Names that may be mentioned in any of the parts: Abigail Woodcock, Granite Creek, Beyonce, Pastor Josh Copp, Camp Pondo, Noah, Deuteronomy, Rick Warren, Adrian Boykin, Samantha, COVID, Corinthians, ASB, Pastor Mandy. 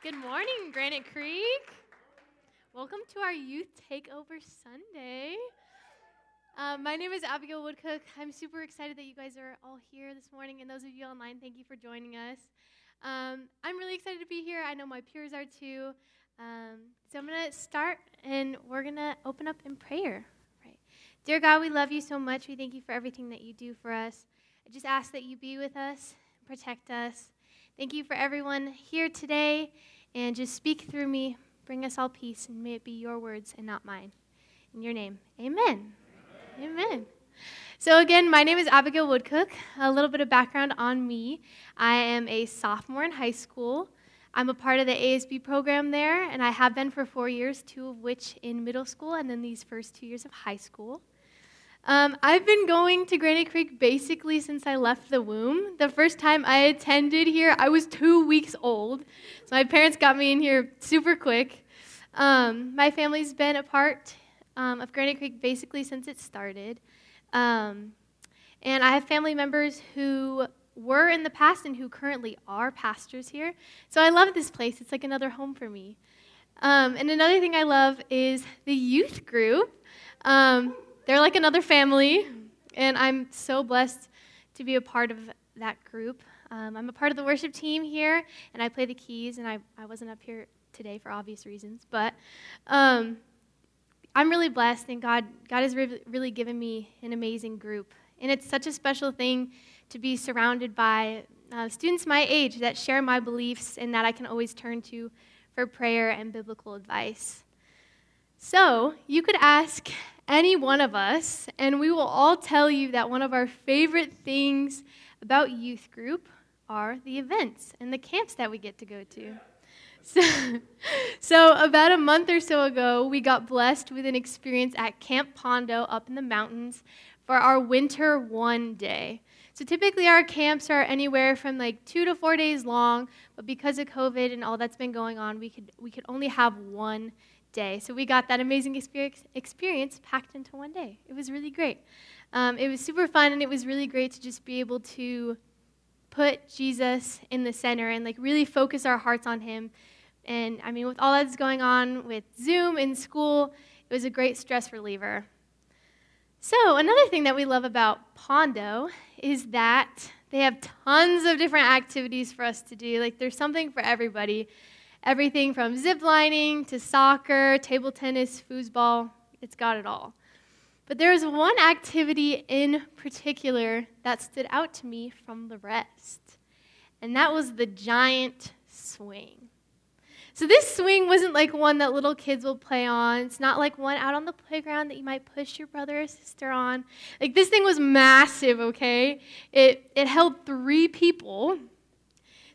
Good morning, Granite Creek. Welcome to our Youth Takeover Sunday. My name is Abigail Woodcock. I'm super excited that you guys are all here this morning, and those of you online, thank you for joining us. I'm really excited to be here. I know my peers are too. So I'm going to start, and we're going to open up in prayer. Right. Dear God, we love you so much. We thank you for everything that you do for us. I just ask that you be with us, protect us. Thank you for everyone here today, and just speak through me. Bring us all peace, and may it be your words and not mine. In your name, amen. Amen. Amen. So again, my name is Abigail Woodcock. A little bit of background on me. I am a sophomore in high school. I'm a part of the ASB program there, and I have been for 4 years, 2 of which in middle school, and then these first 2 years of high school. I've been going to Granite Creek basically since I left the womb. The first time I attended here, I was 2 weeks old, so my parents got me in here super quick. My family's been a part of Granite Creek basically since it started, and I have family members who were in the past and who currently are pastors here, so I love this place. It's like another home for me. And another thing I love is the youth group. They're like another family, and I'm so blessed to be a part of that group. I'm a part of the worship team here, and I play the keys, and I wasn't up here today for obvious reasons, but I'm really blessed, and God has really given me an amazing group, and it's such a special thing to be surrounded by students my age that share my beliefs and that I can always turn to for prayer and biblical advice. So you could ask any one of us, and we will all tell you that one of our favorite things about youth group are the events and the camps that we get to go to. So about a month or so ago, we got blessed with an experience at Camp Pondo up in the mountains for our winter 1 day. So typically our camps are anywhere from like 2 to 4 days long, but because of COVID and all that's been going on, we could only have 1 day. So we got that amazing experience packed into 1 day. It was really great. It was super fun, and it was really great to just be able to put Jesus in the center and like really focus our hearts on him. And I mean, with all that's going on with Zoom and school, it was a great stress reliever. So another thing that we love about Pondo is that they have tons of different activities for us to do. Like there's something for everybody. Everything from zip lining to soccer, table tennis, foosball, it's got it all. But there was one activity in particular that stood out to me from the rest, and that was the giant swing. So this swing wasn't like one that little kids will play on. It's not like one out on the playground that you might push your brother or sister on. Like this thing was massive, okay? It held 3 people.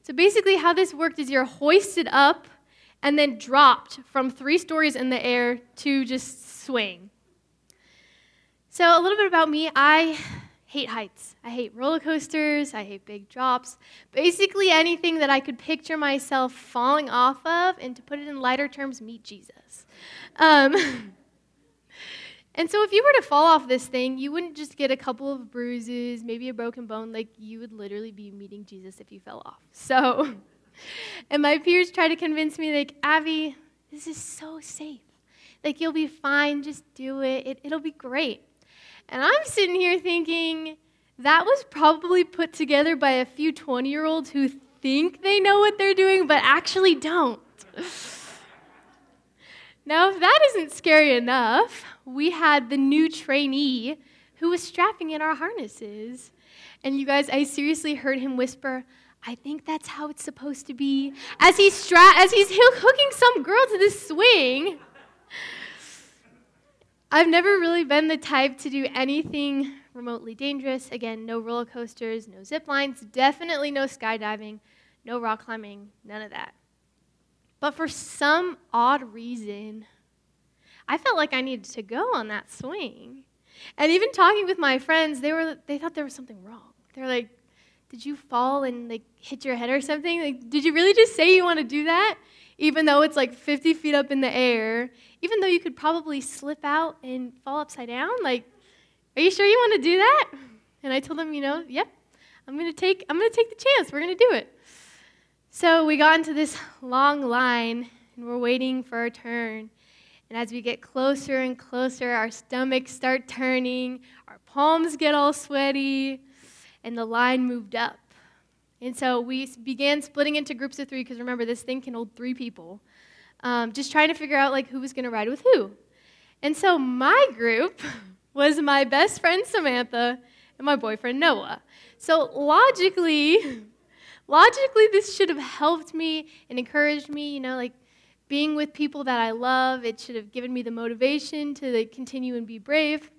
So basically how this worked is you're hoisted up and then dropped from 3 stories in the air to just swing. So a little bit about me, I hate heights. I hate roller coasters. I hate big drops. Basically anything that I could picture myself falling off of, and to put it in lighter terms, meet Jesus. And so if you were to fall off this thing, you wouldn't just get a couple of bruises, maybe a broken bone. Like, you would literally be meeting Jesus if you fell off. So, and my peers try to convince me, like, Abby, this is so safe. Like, you'll be fine. Just do it. It'll be great. And I'm sitting here thinking, that was probably put together by a few 20-year-olds who think they know what they're doing but actually don't. Now, if that isn't scary enough, we had the new trainee who was strapping in our harnesses. And you guys, I seriously heard him whisper, I think that's how it's supposed to be, as he's hooking some girl to this swing. I've never really been the type to do anything remotely dangerous. Again, no roller coasters, no zip lines, definitely no skydiving, no rock climbing, none of that. But for some odd reason, I felt like I needed to go on that swing. And even talking with my friends, they thought there was something wrong. They're like, did you fall and like hit your head or something? Like, did you really just say you want to do that? Even though it's like 50 feet up in the air, even though you could probably slip out and fall upside down, like, are you sure you want to do that? And I told them, yep, I'm gonna take the chance. We're gonna do it. So we got into this long line, and we're waiting for our turn. And as we get closer and closer, our stomachs start turning, our palms get all sweaty, and the line moved up. And so we began splitting into groups of 3, because remember, this thing can hold 3 people, just trying to figure out like who was going to ride with who. And so my group was my best friend Samantha and my boyfriend Noah. So logically, this should have helped me and encouraged me, you know, like being with people that I love. It should have given me the motivation to like, continue and be brave.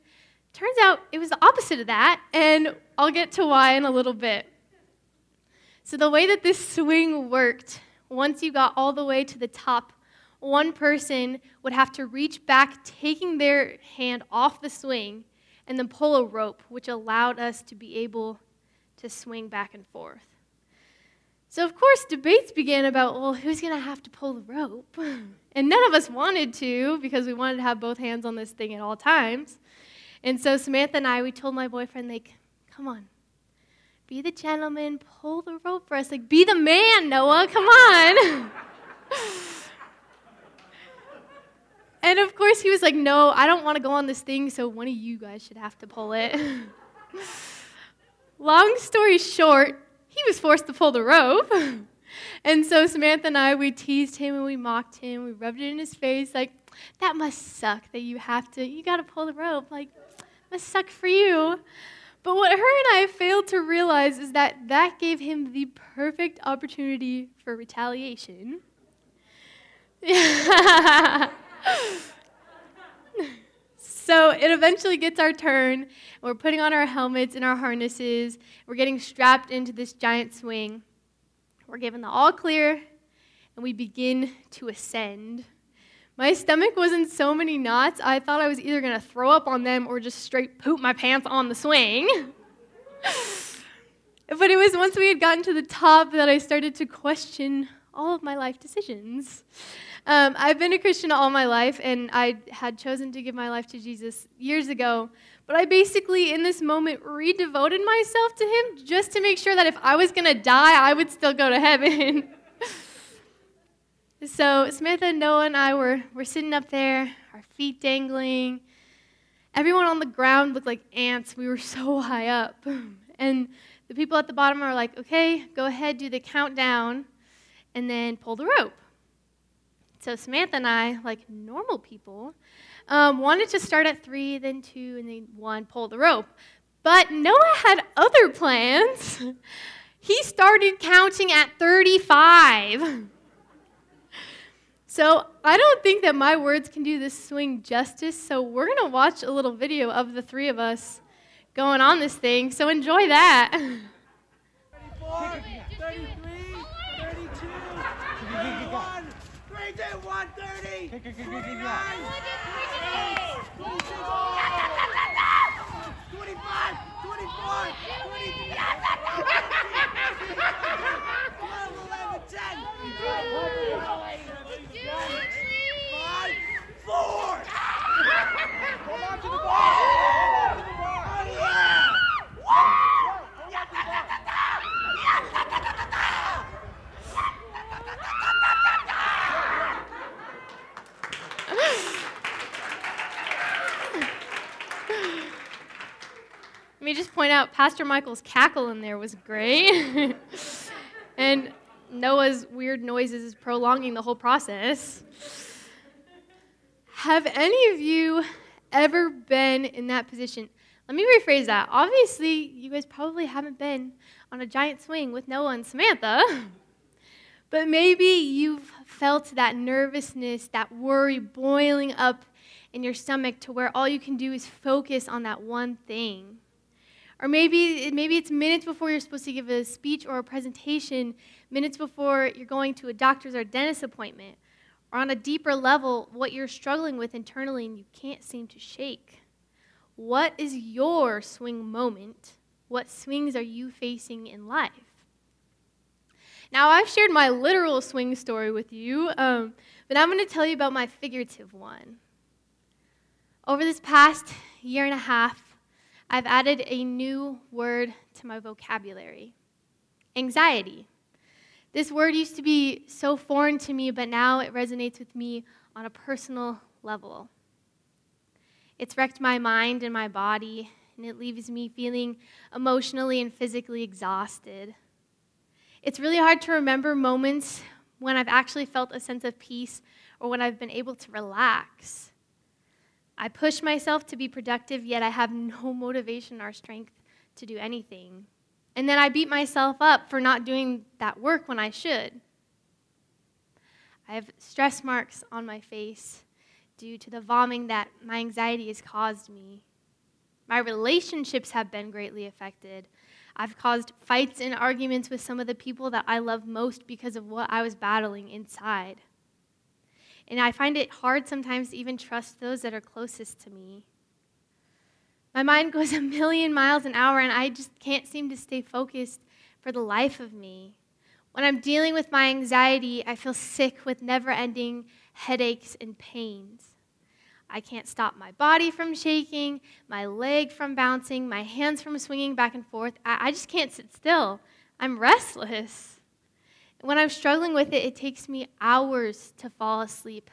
Turns out it was the opposite of that, and I'll get to why in a little bit. So the way that this swing worked, once you got all the way to the top, one person would have to reach back, taking their hand off the swing, and then pull a rope, which allowed us to be able to swing back and forth. So, of course, debates began about, well, who's going to have to pull the rope? And none of us wanted to, because we wanted to have both hands on this thing at all times. And so Samantha and I, we told my boyfriend, like, come on. Be the gentleman, pull the rope for us. Like, be the man, Noah, come on. And of course, he was like, no, I don't want to go on this thing, so one of you guys should have to pull it. Long story short, he was forced to pull the rope. And so Samantha and I, we teased him and we mocked him. We rubbed it in his face, like, that must suck that you got to pull the rope. Like, must suck for you. But what her and I failed to realize is that gave him the perfect opportunity for retaliation. So it eventually gets our turn. We're putting on our helmets and our harnesses. We're getting strapped into this giant swing. We're given the all clear, and we begin to ascend. My stomach was in so many knots, I thought I was either going to throw up on them or just straight poop my pants on the swing. But it was once we had gotten to the top that I started to question all of my life decisions. I've been a Christian all my life, and I had chosen to give my life to Jesus years ago. But I basically, in this moment, redevoted myself to him just to make sure that if I was going to die, I would still go to heaven. So Samantha and Noah and I were sitting up there, our feet dangling. Everyone on the ground looked like ants. We were so high up. And the people at the bottom are like, okay, go ahead, do the countdown, and then pull the rope. So Samantha and I, like normal people, wanted to start at 3, then 2, and then 1, pull the rope. But Noah had other plans. He started counting at 35. So I don't think that my words can do this swing justice, so we're going to watch a little video of the 3 of us going on this thing, so enjoy that. 34, 33, 32, 31, 32, 130, 29, 28, 26, 25, 24, 23, 11, 10, 5, 4. Come on to the bar. Oh, yeah. Let me just point out, Pastor Michael's cackle in there was great. And Noah's weird noises is prolonging the whole process. Have any of you ever been in that position? Let me rephrase that. Obviously, you guys probably haven't been on a giant swing with Noah and Samantha, but maybe you've felt that nervousness, that worry boiling up in your stomach to where all you can do is focus on that one thing. Or maybe it's minutes before you're supposed to give a speech or a presentation, minutes before you're going to a doctor's or dentist appointment, or on a deeper level, what you're struggling with internally and you can't seem to shake. What is your swing moment? What swings are you facing in life? Now, I've shared my literal swing story with you, but I'm going to tell you about my figurative one. Over this past year and a half, I've added a new word to my vocabulary, anxiety. This word used to be so foreign to me, but now it resonates with me on a personal level. It's wrecked my mind and my body, and it leaves me feeling emotionally and physically exhausted. It's really hard to remember moments when I've actually felt a sense of peace or when I've been able to relax. I push myself to be productive, yet I have no motivation or strength to do anything. And then I beat myself up for not doing that work when I should. I have stress marks on my face due to the vomiting that my anxiety has caused me. My relationships have been greatly affected. I've caused fights and arguments with some of the people that I love most because of what I was battling inside. And I find it hard sometimes to even trust those that are closest to me. My mind goes a million miles an hour, and I just can't seem to stay focused for the life of me. When I'm dealing with my anxiety, I feel sick with never-ending headaches and pains. I can't stop my body from shaking, my leg from bouncing, my hands from swinging back and forth. I just can't sit still. I'm restless. When I'm struggling with it, it takes me hours to fall asleep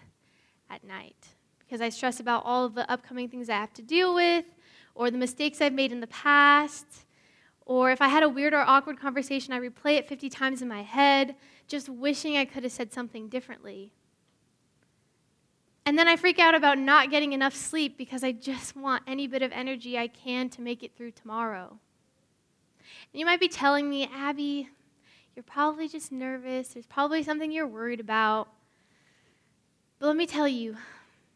at night because I stress about all of the upcoming things I have to deal with or the mistakes I've made in the past. Or if I had a weird or awkward conversation, I replay it 50 times in my head, just wishing I could have said something differently. And then I freak out about not getting enough sleep because I just want any bit of energy I can to make it through tomorrow. And you might be telling me, Abby, you're probably just nervous. There's probably something you're worried about. But let me tell you,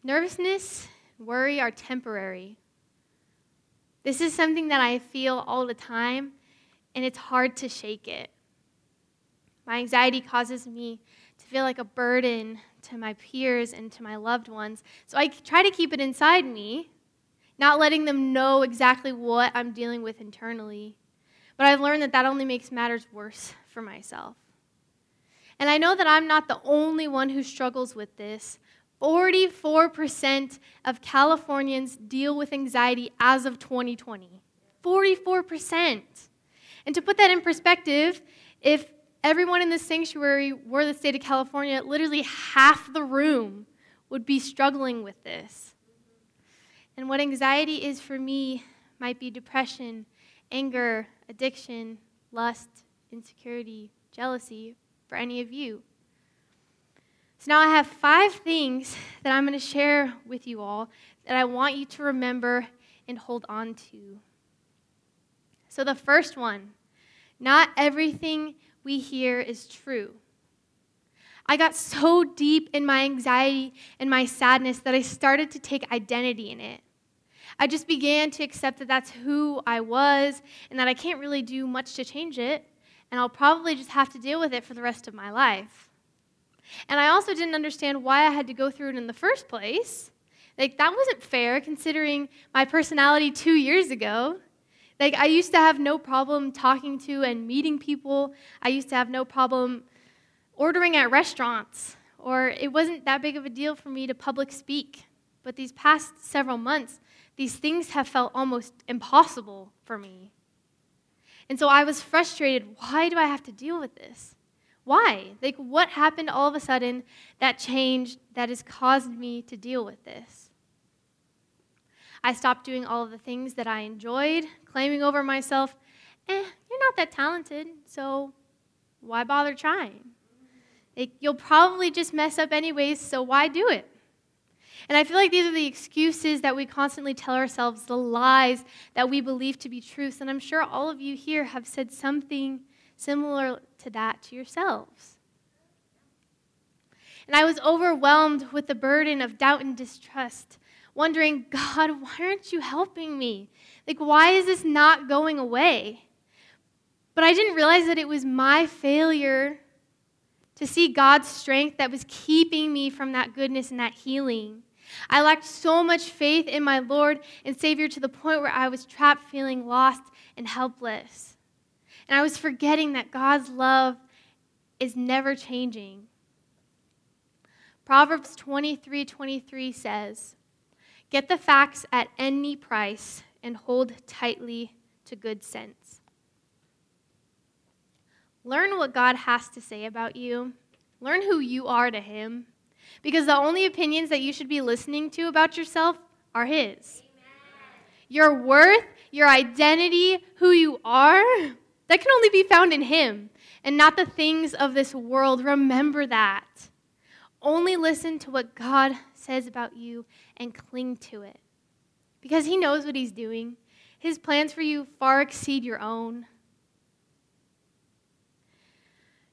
nervousness and worry are temporary. This is something that I feel all the time, and it's hard to shake it. My anxiety causes me to feel like a burden to my peers and to my loved ones. So I try to keep it inside me, not letting them know exactly what I'm dealing with internally. But I've learned that that only makes matters worse for myself. And I know that I'm not the only one who struggles with this. 44% of Californians deal with anxiety as of 2020. 44%. And to put that in perspective, if everyone in this sanctuary were the state of California, literally half the room would be struggling with this. And what anxiety is for me might be depression, anger, addiction, lust, insecurity, jealousy for any of you. So now I have 5 things that I'm going to share with you all that I want you to remember and hold on to. So the first one, not everything we hear is true. I got so deep in my anxiety and my sadness that I started to take identity in it. I just began to accept that that's who I was and that I can't really do much to change it, and I'll probably just have to deal with it for the rest of my life. And I also didn't understand why I had to go through it in the first place. Like, that wasn't fair considering my personality 2 years ago. Like, I used to have no problem talking to and meeting people. I used to have no problem ordering at restaurants, or it wasn't that big of a deal for me to public speak. But these past several months, these things have felt almost impossible for me. And so I was frustrated. Why do I have to deal with this? Why? Like, what happened all of a sudden that changed that has caused me to deal with this? I stopped doing all of the things that I enjoyed, claiming over myself, you're not that talented, so why bother trying? Like, you'll probably just mess up anyways, so why do it? And I feel like these are the excuses that we constantly tell ourselves, the lies that we believe to be truths, and I'm sure all of you here have said something similar to that to yourselves. And I was overwhelmed with the burden of doubt and distrust, wondering, God, why aren't you helping me? Like, why is this not going away? But I didn't realize that it was my failure to see God's strength that was keeping me from that goodness and that healing. I lacked so much faith in my Lord and Savior to the point where I was trapped feeling lost and helpless. And I was forgetting that God's love is never changing. Proverbs 23:23 says, "Get the facts at any price and hold tightly to good sense." Learn what God has to say about you. Learn who you are to him. Because the only opinions that you should be listening to about yourself are his. Amen. Your worth, your identity, who you are, that can only be found in him and not the things of this world. Remember that. Only listen to what God says about you and cling to it. Because he knows what he's doing. His plans for you far exceed your own.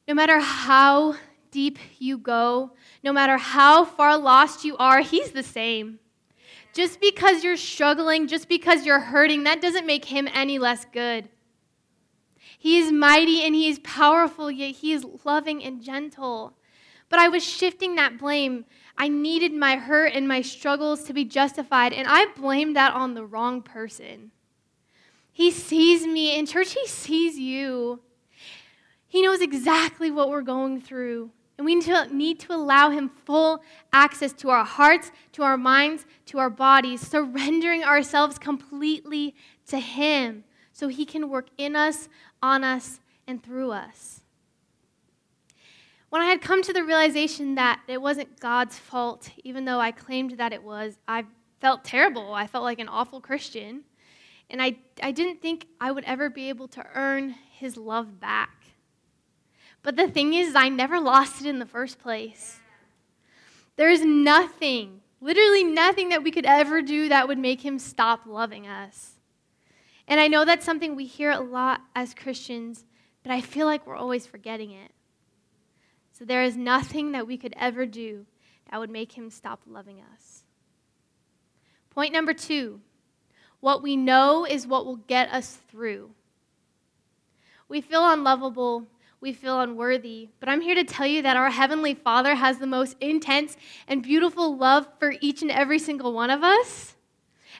No matter how deep you go, no matter how far lost you are, he's the same. Just because you're struggling, just because you're hurting, that doesn't make him any less good. He is mighty and he is powerful, yet he is loving and gentle. But I was shifting that blame. I needed my hurt and my struggles to be justified, and I blamed that on the wrong person. He sees me. In church, he sees you. He knows exactly what we're going through, and we need to allow him full access to our hearts, to our minds, to our bodies, surrendering ourselves completely to him so he can work in us, on us, and through us. When I had come to the realization that it wasn't God's fault, even though I claimed that it was, I felt terrible. I felt like an awful Christian. And I didn't think I would ever be able to earn his love back. But the thing is, I never lost it in the first place. There is nothing, literally nothing that we could ever do that would make him stop loving us. And I know that's something we hear a lot as Christians, but I feel like we're always forgetting it. So there is nothing that we could ever do that would make him stop loving us. Point number 2, what we know is what will get us through. We feel unlovable, we feel unworthy, but I'm here to tell you that our Heavenly Father has the most intense and beautiful love for each and every single one of us,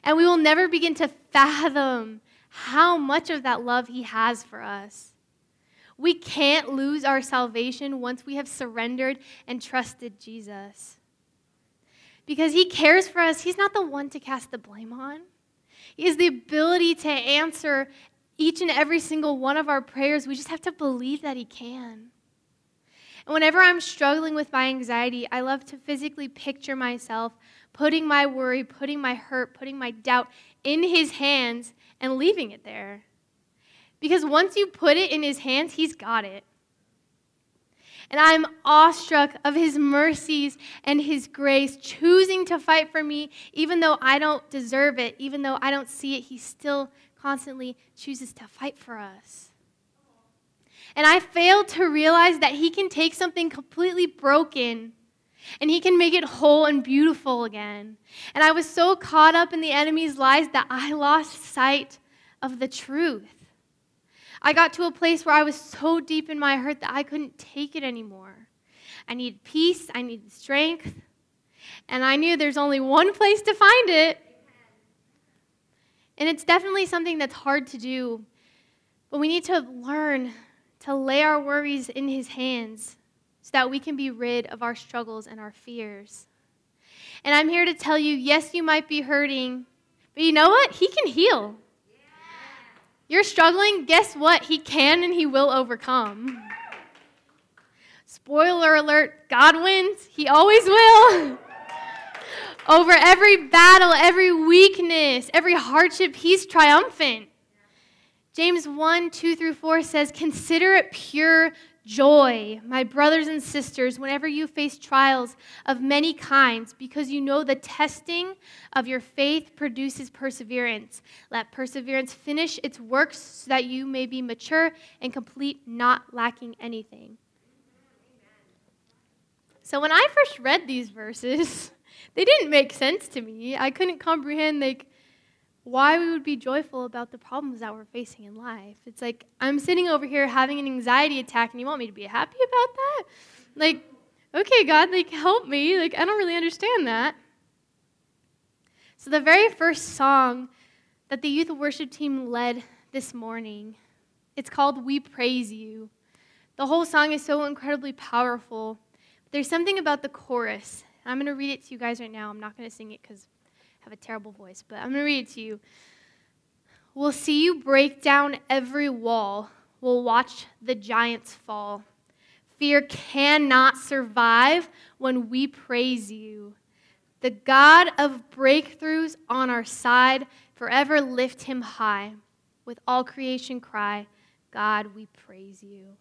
and we will never begin to fathom how much of that love he has for us. We can't lose our salvation once we have surrendered and trusted Jesus. Because he cares for us, he's not the one to cast the blame on. He has the ability to answer each and every single one of our prayers. We just have to believe that he can. And whenever I'm struggling with my anxiety, I love to physically picture myself putting my worry, putting my hurt, putting my doubt in his hands and leaving it there. Because once you put it in his hands, he's got it. And I'm awestruck of his mercies and his grace, choosing to fight for me, even though I don't deserve it, even though I don't see it, he still constantly chooses to fight for us. And I failed to realize that he can take something completely broken and he can make it whole and beautiful again. And I was so caught up in the enemy's lies that I lost sight of the truth. I got to a place where I was so deep in my hurt that I couldn't take it anymore. I needed peace, I needed strength, and I knew there's only one place to find it. And it's definitely something that's hard to do, but we need to learn to lay our worries in his hands so that we can be rid of our struggles and our fears. And I'm here to tell you, yes, you might be hurting, but you know what? He can heal. You're struggling, guess what? He can and he will overcome. Spoiler alert, God wins. He always will. Over every battle, every weakness, every hardship, he's triumphant. James 1:2-4 says, "Consider it pure joy, my brothers and sisters, whenever you face trials of many kinds, because you know the testing of your faith produces perseverance. Let perseverance finish its work so that you may be mature and complete, not lacking anything." So when I first read these verses, they didn't make sense to me. I couldn't comprehend why we would be joyful about the problems that we're facing in life. It's like, I'm sitting over here having an anxiety attack, and you want me to be happy about that? Okay, God, help me. I don't really understand that. So the very first song that the youth worship team led this morning, it's called "We Praise You." The whole song is so incredibly powerful. But there's something about the chorus. I'm going to read it to you guys right now. I'm not going to sing it because have a terrible voice, but I'm going to read it to you. "We'll see you break down every wall. will watch the giants fall. Fear cannot survive when we praise you. The God of breakthroughs on our side, forever lift him high. With all creation cry, God, we praise you.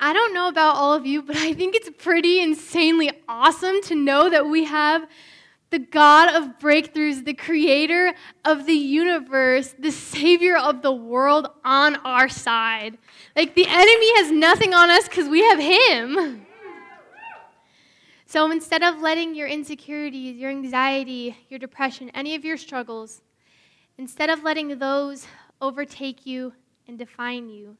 I don't know about all of you, but I think it's pretty insanely awesome to know that we have the God of breakthroughs, the creator of the universe, the savior of the world on our side. Like, the enemy has nothing on us because we have him. So instead of letting your insecurities, your anxiety, your depression, any of your struggles, instead of letting those overtake you and define you,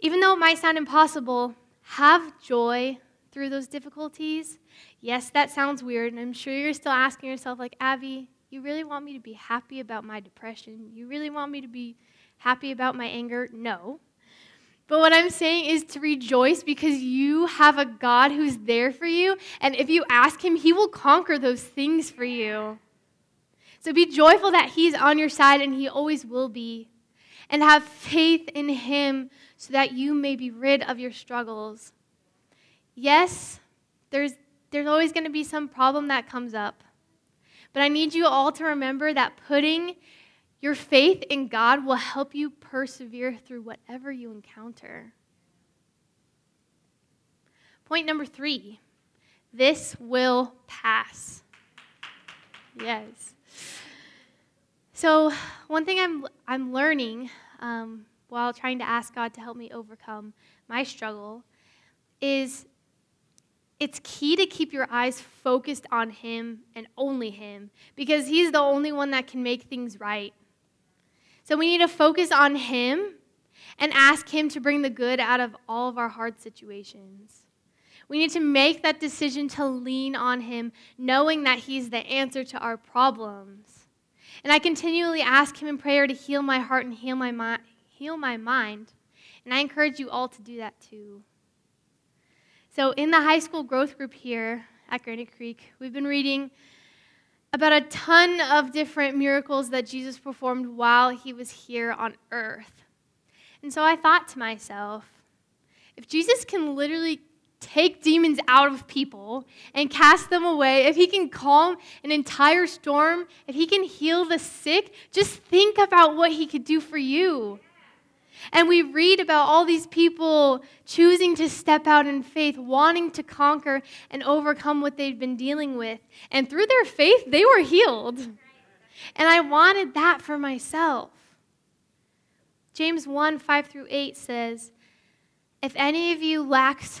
even though it might sound impossible, have joy through those difficulties. Yes, that sounds weird, and I'm sure you're still asking yourself, like, Abby, you really want me to be happy about my depression? You really want me to be happy about my anger? No. But what I'm saying is to rejoice because you have a God who's there for you, and if you ask him, he will conquer those things for you. So be joyful that he's on your side, and he always will be. And have faith in him so that you may be rid of your struggles. Yes, there's always going to be some problem that comes up. But I need you all to remember that putting your faith in God will help you persevere through whatever you encounter. Point number 3, this will pass. Yes. So one thing I'm learning while trying to ask God to help me overcome my struggle is it's key to keep your eyes focused on him and only him, because he's the only one that can make things right. So we need to focus on him and ask him to bring the good out of all of our hard situations. We need to make that decision to lean on him, knowing that he's the answer to our problems. And I continually ask him in prayer to heal my heart and heal my mind. And I encourage you all to do that too. So in the high school growth group here at Granite Creek, we've been reading about a ton of different miracles that Jesus performed while he was here on earth. And so I thought to myself, if Jesus can literally take demons out of people and cast them away, if he can calm an entire storm, if he can heal the sick, just think about what he could do for you. And we read about all these people choosing to step out in faith, wanting to conquer and overcome what they've been dealing with. And through their faith, they were healed. And I wanted that for myself. James 1:5-8 says, if any of you lacks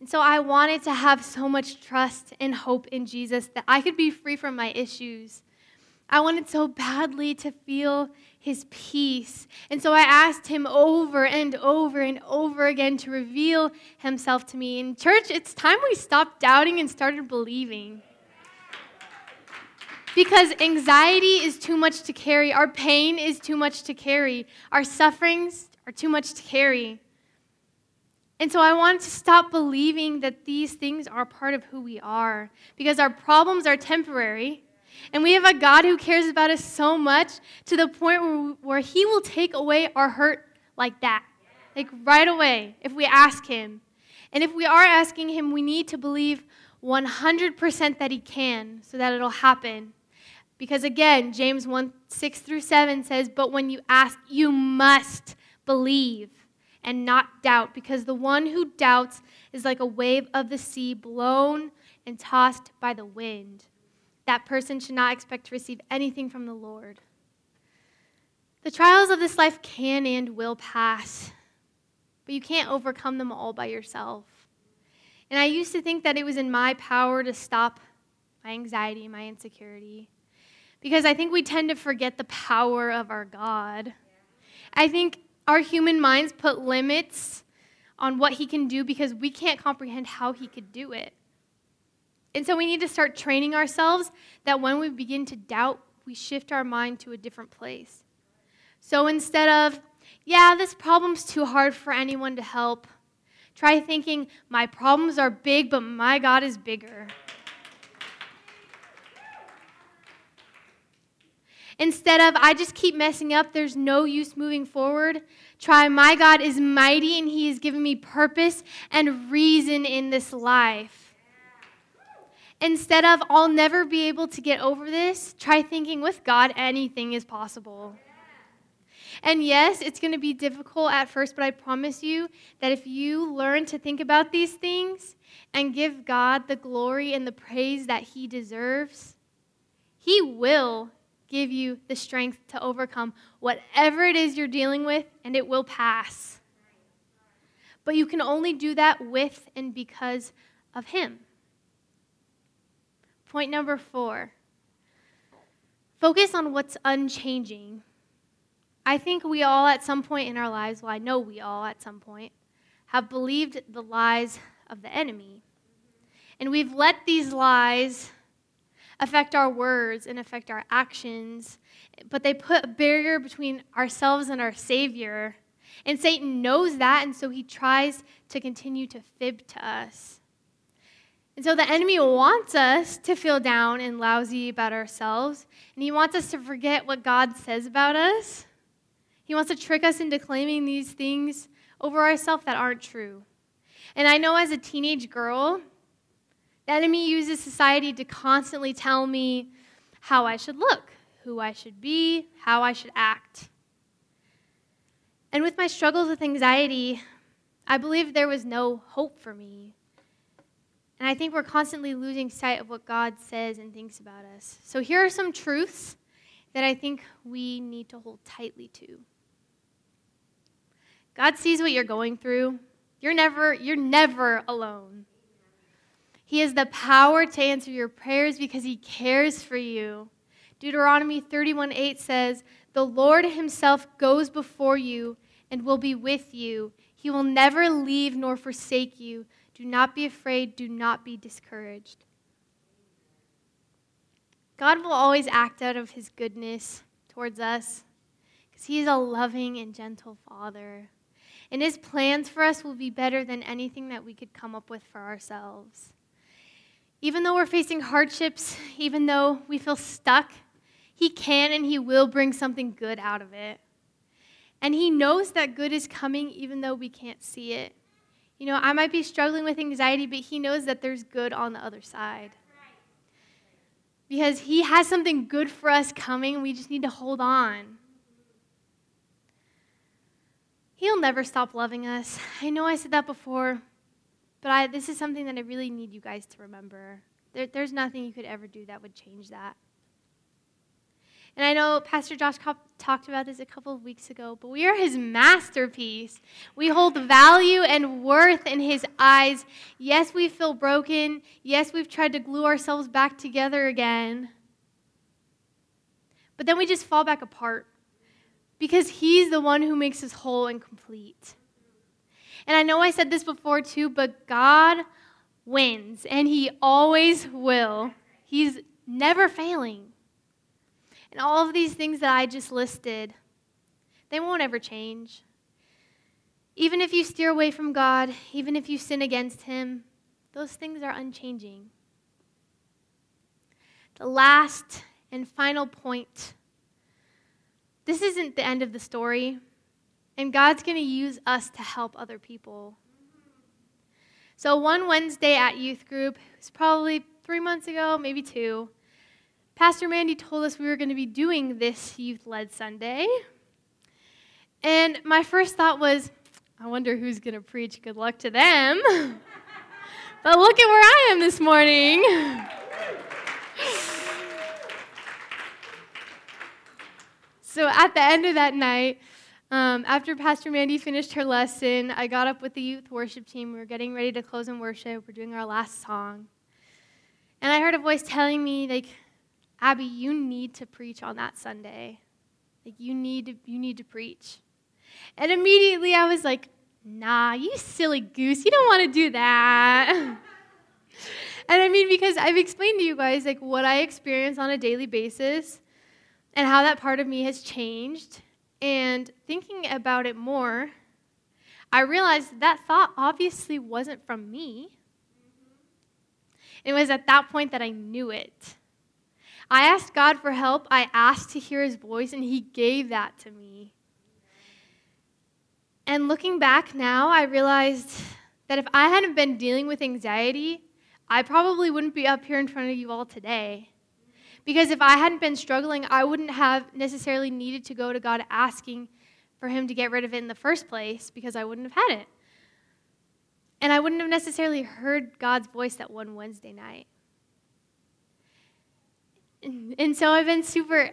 And so I wanted to have so much trust and hope in Jesus that I could be free from my issues. I wanted so badly to feel his peace. And so I asked him over and over and over again to reveal himself to me. And church, it's time we stopped doubting and started believing. Because anxiety is too much to carry. Our pain is too much to carry. Our sufferings are too much to carry. And so I wanted to stop believing that these things are part of who we are, because our problems are temporary, and we have a God who cares about us so much to the point where he will take away our hurt like that, like right away, if we ask him. And if we are asking him, we need to believe 100% that he can, so that it'll happen. Because again, James 1:6-7 says, but when you ask, you must believe and not doubt, because the one who doubts is like a wave of the sea, blown and tossed by the wind. That person should not expect to receive anything from the Lord. The trials of this life can and will pass, but you can't overcome them all by yourself. And I used to think that it was in my power to stop my anxiety, my insecurity, because I think we tend to forget the power of our God. I think our human minds put limits on what he can do because we can't comprehend how he could do it. And so we need to start training ourselves that when we begin to doubt, we shift our mind to a different place. So instead of, yeah, this problem's too hard for anyone to help, try thinking, my problems are big, but my God is bigger. Instead of, I just keep messing up, there's no use moving forward, try, my God is mighty, and he has given me purpose and reason in this life. Instead of, I'll never be able to get over this, try thinking, with God, anything is possible. And yes, it's going to be difficult at first, but I promise you that if you learn to think about these things and give God the glory and the praise that he deserves, he will give you the strength to overcome whatever it is you're dealing with, and it will pass. But you can only do that with and because of him. Point number 4, focus on what's unchanging. I think we all at some point in our lives, well, I know we all at some point, have believed the lies of the enemy. And we've let these lies affect our words and affect our actions, but they put a barrier between ourselves and our Savior. And Satan knows that, and so he tries to continue to fib to us. And so the enemy wants us to feel down and lousy about ourselves, and he wants us to forget what God says about us. He wants to trick us into claiming these things over ourselves that aren't true. And I know as a teenage girl, the enemy uses society to constantly tell me how I should look, who I should be, how I should act. And with my struggles with anxiety, I believed there was no hope for me. And I think we're constantly losing sight of what God says and thinks about us. So here are some truths that I think we need to hold tightly to. God sees what you're going through. You're never alone. He has the power to answer your prayers because he cares for you. Deuteronomy 31:8 says, "The Lord himself goes before you and will be with you. He will never leave nor forsake you. Do not be afraid. Do not be discouraged." God will always act out of his goodness towards us because he is a loving and gentle Father. And his plans for us will be better than anything that we could come up with for ourselves. Even though we're facing hardships, even though we feel stuck, he can and he will bring something good out of it. And he knows that good is coming even though we can't see it. You know, I might be struggling with anxiety, but he knows that there's good on the other side. Because he has something good for us coming, we just need to hold on. He'll never stop loving us. I know I said that before. But this is something that I really need you guys to remember. There's nothing you could ever do that would change that. And I know Pastor Josh Copp talked about this a couple of weeks ago, but we are his masterpiece. We hold value and worth in his eyes. Yes, we feel broken. Yes, we've tried to glue ourselves back together again. But then we just fall back apart because he's the one who makes us whole and complete. And I know I said this before too, but God wins, and he always will. He's never failing. And all of these things that I just listed, they won't ever change. Even if you steer away from God, even if you sin against him, those things are unchanging. The last and final point. This isn't the end of the story. And God's going to use us to help other people. So one Wednesday at youth group, it was probably 3 months ago, maybe 2, Pastor Mandy told us we were going to be doing this youth-led Sunday. And my first thought was, I wonder who's going to preach. Good luck to them. But look at where I am this morning. So at the end of that night, after Pastor Mandy finished her lesson, I got up with the youth worship team. We were getting ready to close in worship. We're doing our last song. And I heard a voice telling me, like, Abby, you need to preach on that Sunday. Like, you need to preach. And immediately I was like, nah, you silly goose, you don't want to do that. And I mean, because I've explained to you guys, like, what I experience on a daily basis and how that part of me has changed. And thinking about it more, I realized that thought obviously wasn't from me. It was at that point that I knew it. I asked God for help. I asked to hear his voice, and he gave that to me. And looking back now, I realized that if I hadn't been dealing with anxiety, I probably wouldn't be up here in front of you all today. Because if I hadn't been struggling, I wouldn't have necessarily needed to go to God asking for him to get rid of it in the first place, because I wouldn't have had it. And I wouldn't have necessarily heard God's voice that one Wednesday night. And so I've been super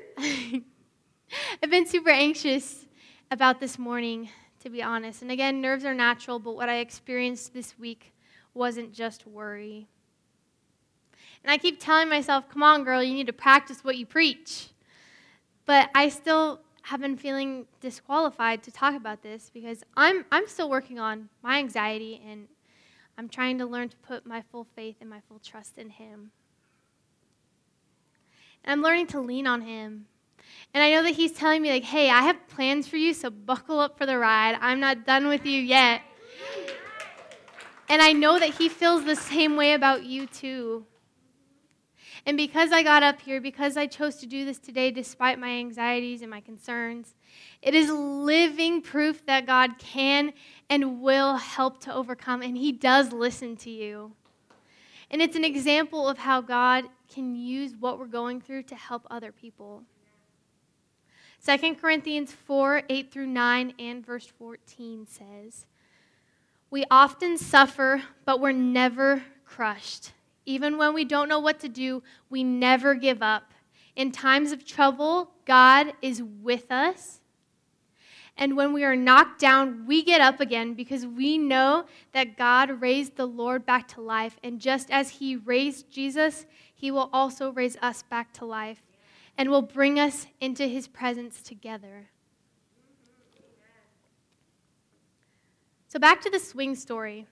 anxious about this morning, to be honest. And again, nerves are natural, but what I experienced this week wasn't just worry. And I keep telling myself, come on, girl, you need to practice what you preach. But I still have been feeling disqualified to talk about this because I'm still working on my anxiety, and I'm trying to learn to put my full faith and my full trust in him. And I'm learning to lean on him. And I know that he's telling me, like, hey, I have plans for you, so buckle up for the ride. I'm not done with you yet. And I know that he feels the same way about you too. And because I got up here, because I chose to do this today despite my anxieties and my concerns, it is living proof that God can and will help to overcome, and he does listen to you. And it's an example of how God can use what we're going through to help other people. 2 Corinthians 4, 8 through 9 and verse 14 says, "We often suffer, but we're never crushed. Even when we don't know what to do, we never give up. In times of trouble, God is with us. And when we are knocked down, we get up again because we know that God raised the Lord back to life. And just as he raised Jesus, he will also raise us back to life and will bring us into his presence together." So back to the swing story.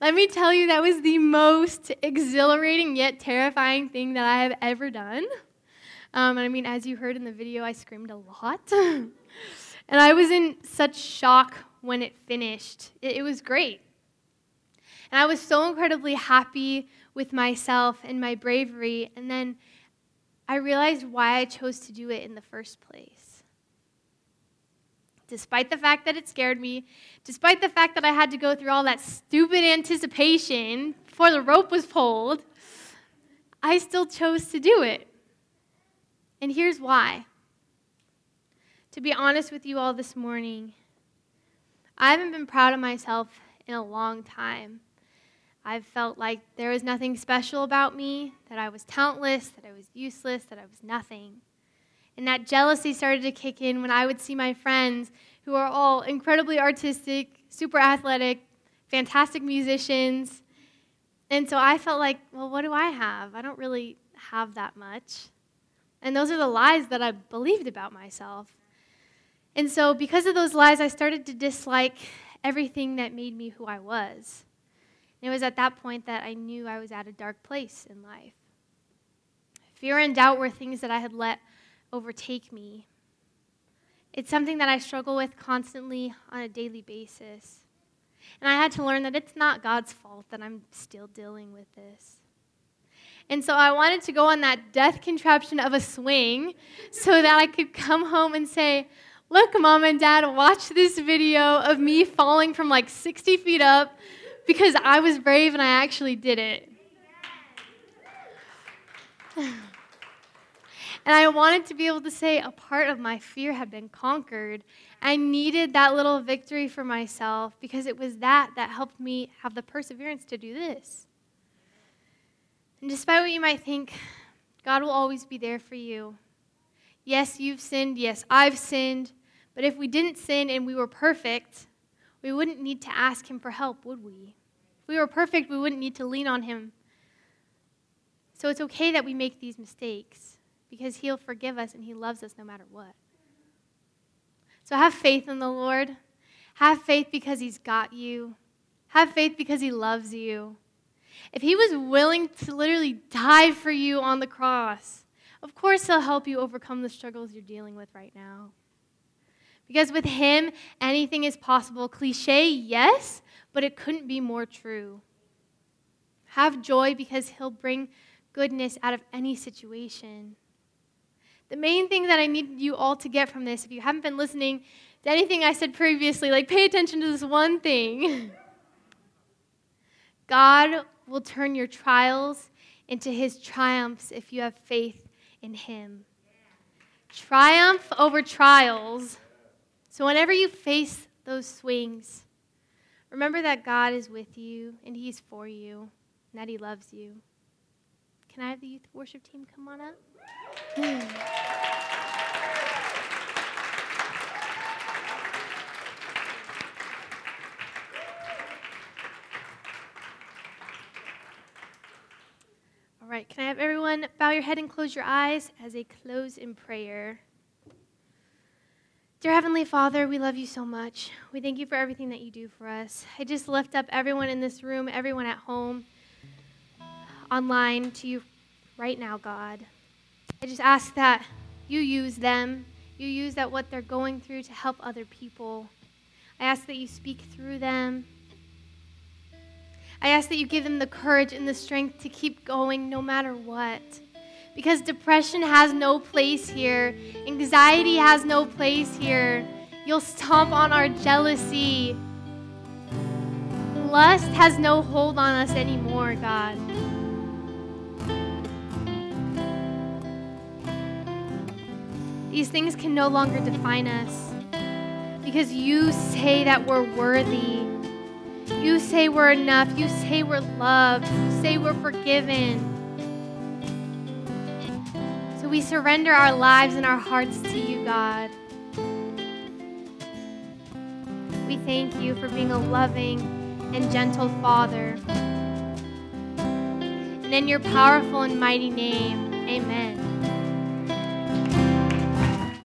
Let me tell you, that was the most exhilarating yet terrifying thing that I have ever done. And I mean, as you heard in the video, I screamed a lot. And I was in such shock when it finished. It was great. And I was so incredibly happy with myself and my bravery. And then I realized why I chose to do it in the first place. Despite the fact that it scared me, despite the fact that I had to go through all that stupid anticipation before the rope was pulled, I still chose to do it. And here's why. To be honest with you all this morning, I haven't been proud of myself in a long time. I've felt like there was nothing special about me, that I was talentless, that I was useless, that I was nothing. And that jealousy started to kick in when I would see my friends who are all incredibly artistic, super athletic, fantastic musicians. And so I felt like, well, what do I have? I don't really have that much. And those are the lies that I believed about myself. And so because of those lies, I started to dislike everything that made me who I was. And it was at that point that I knew I was at a dark place in life. Fear and doubt were things that I had let overtake me. It's something that I struggle with constantly on a daily basis. And I had to learn that it's not God's fault that I'm still dealing with this. And so I wanted to go on that death contraption of a swing so that I could come home and say, look, Mom and Dad, watch this video of me falling from like 60 feet up because I was brave and I actually did it. And I wanted to be able to say a part of my fear had been conquered. I needed that little victory for myself because it was that helped me have the perseverance to do this. And despite what you might think, God will always be there for you. Yes, you've sinned. Yes, I've sinned. But if we didn't sin and we were perfect, we wouldn't need to ask him for help, would we? If we were perfect, we wouldn't need to lean on him. So it's okay that we make these mistakes, because he'll forgive us and he loves us no matter what. So have faith in the Lord. Have faith because he's got you. Have faith because he loves you. If he was willing to literally die for you on the cross, of course he'll help you overcome the struggles you're dealing with right now. Because with him, anything is possible. Cliche, yes, but it couldn't be more true. Have joy because he'll bring goodness out of any situation. The main thing that I need you all to get from this, if you haven't been listening to anything I said previously, like pay attention to this one thing. God will turn your trials into his triumphs if you have faith in him. Yeah. Triumph over trials. So whenever you face those swings, remember that God is with you and he's for you and that he loves you. Can I have the youth worship team come on up? All right, can I have everyone bow your head and close your eyes as I close in prayer? Dear Heavenly Father, we love you so much. We thank you for everything that you do for us. I just lift up everyone in this room, everyone at home, online to you right now, God. I just ask that you use them. You use that what they're going through to help other people. I ask that you speak through them. I ask that you give them the courage and the strength to keep going no matter what. Because depression has no place here. Anxiety has no place here. You'll stomp on our jealousy. Lust has no hold on us anymore, God. These things can no longer define us because you say that we're worthy. You say we're enough. You say we're loved. You say we're forgiven. So we surrender our lives and our hearts to you, God. We thank you for being a loving and gentle Father. And in your powerful and mighty name, amen.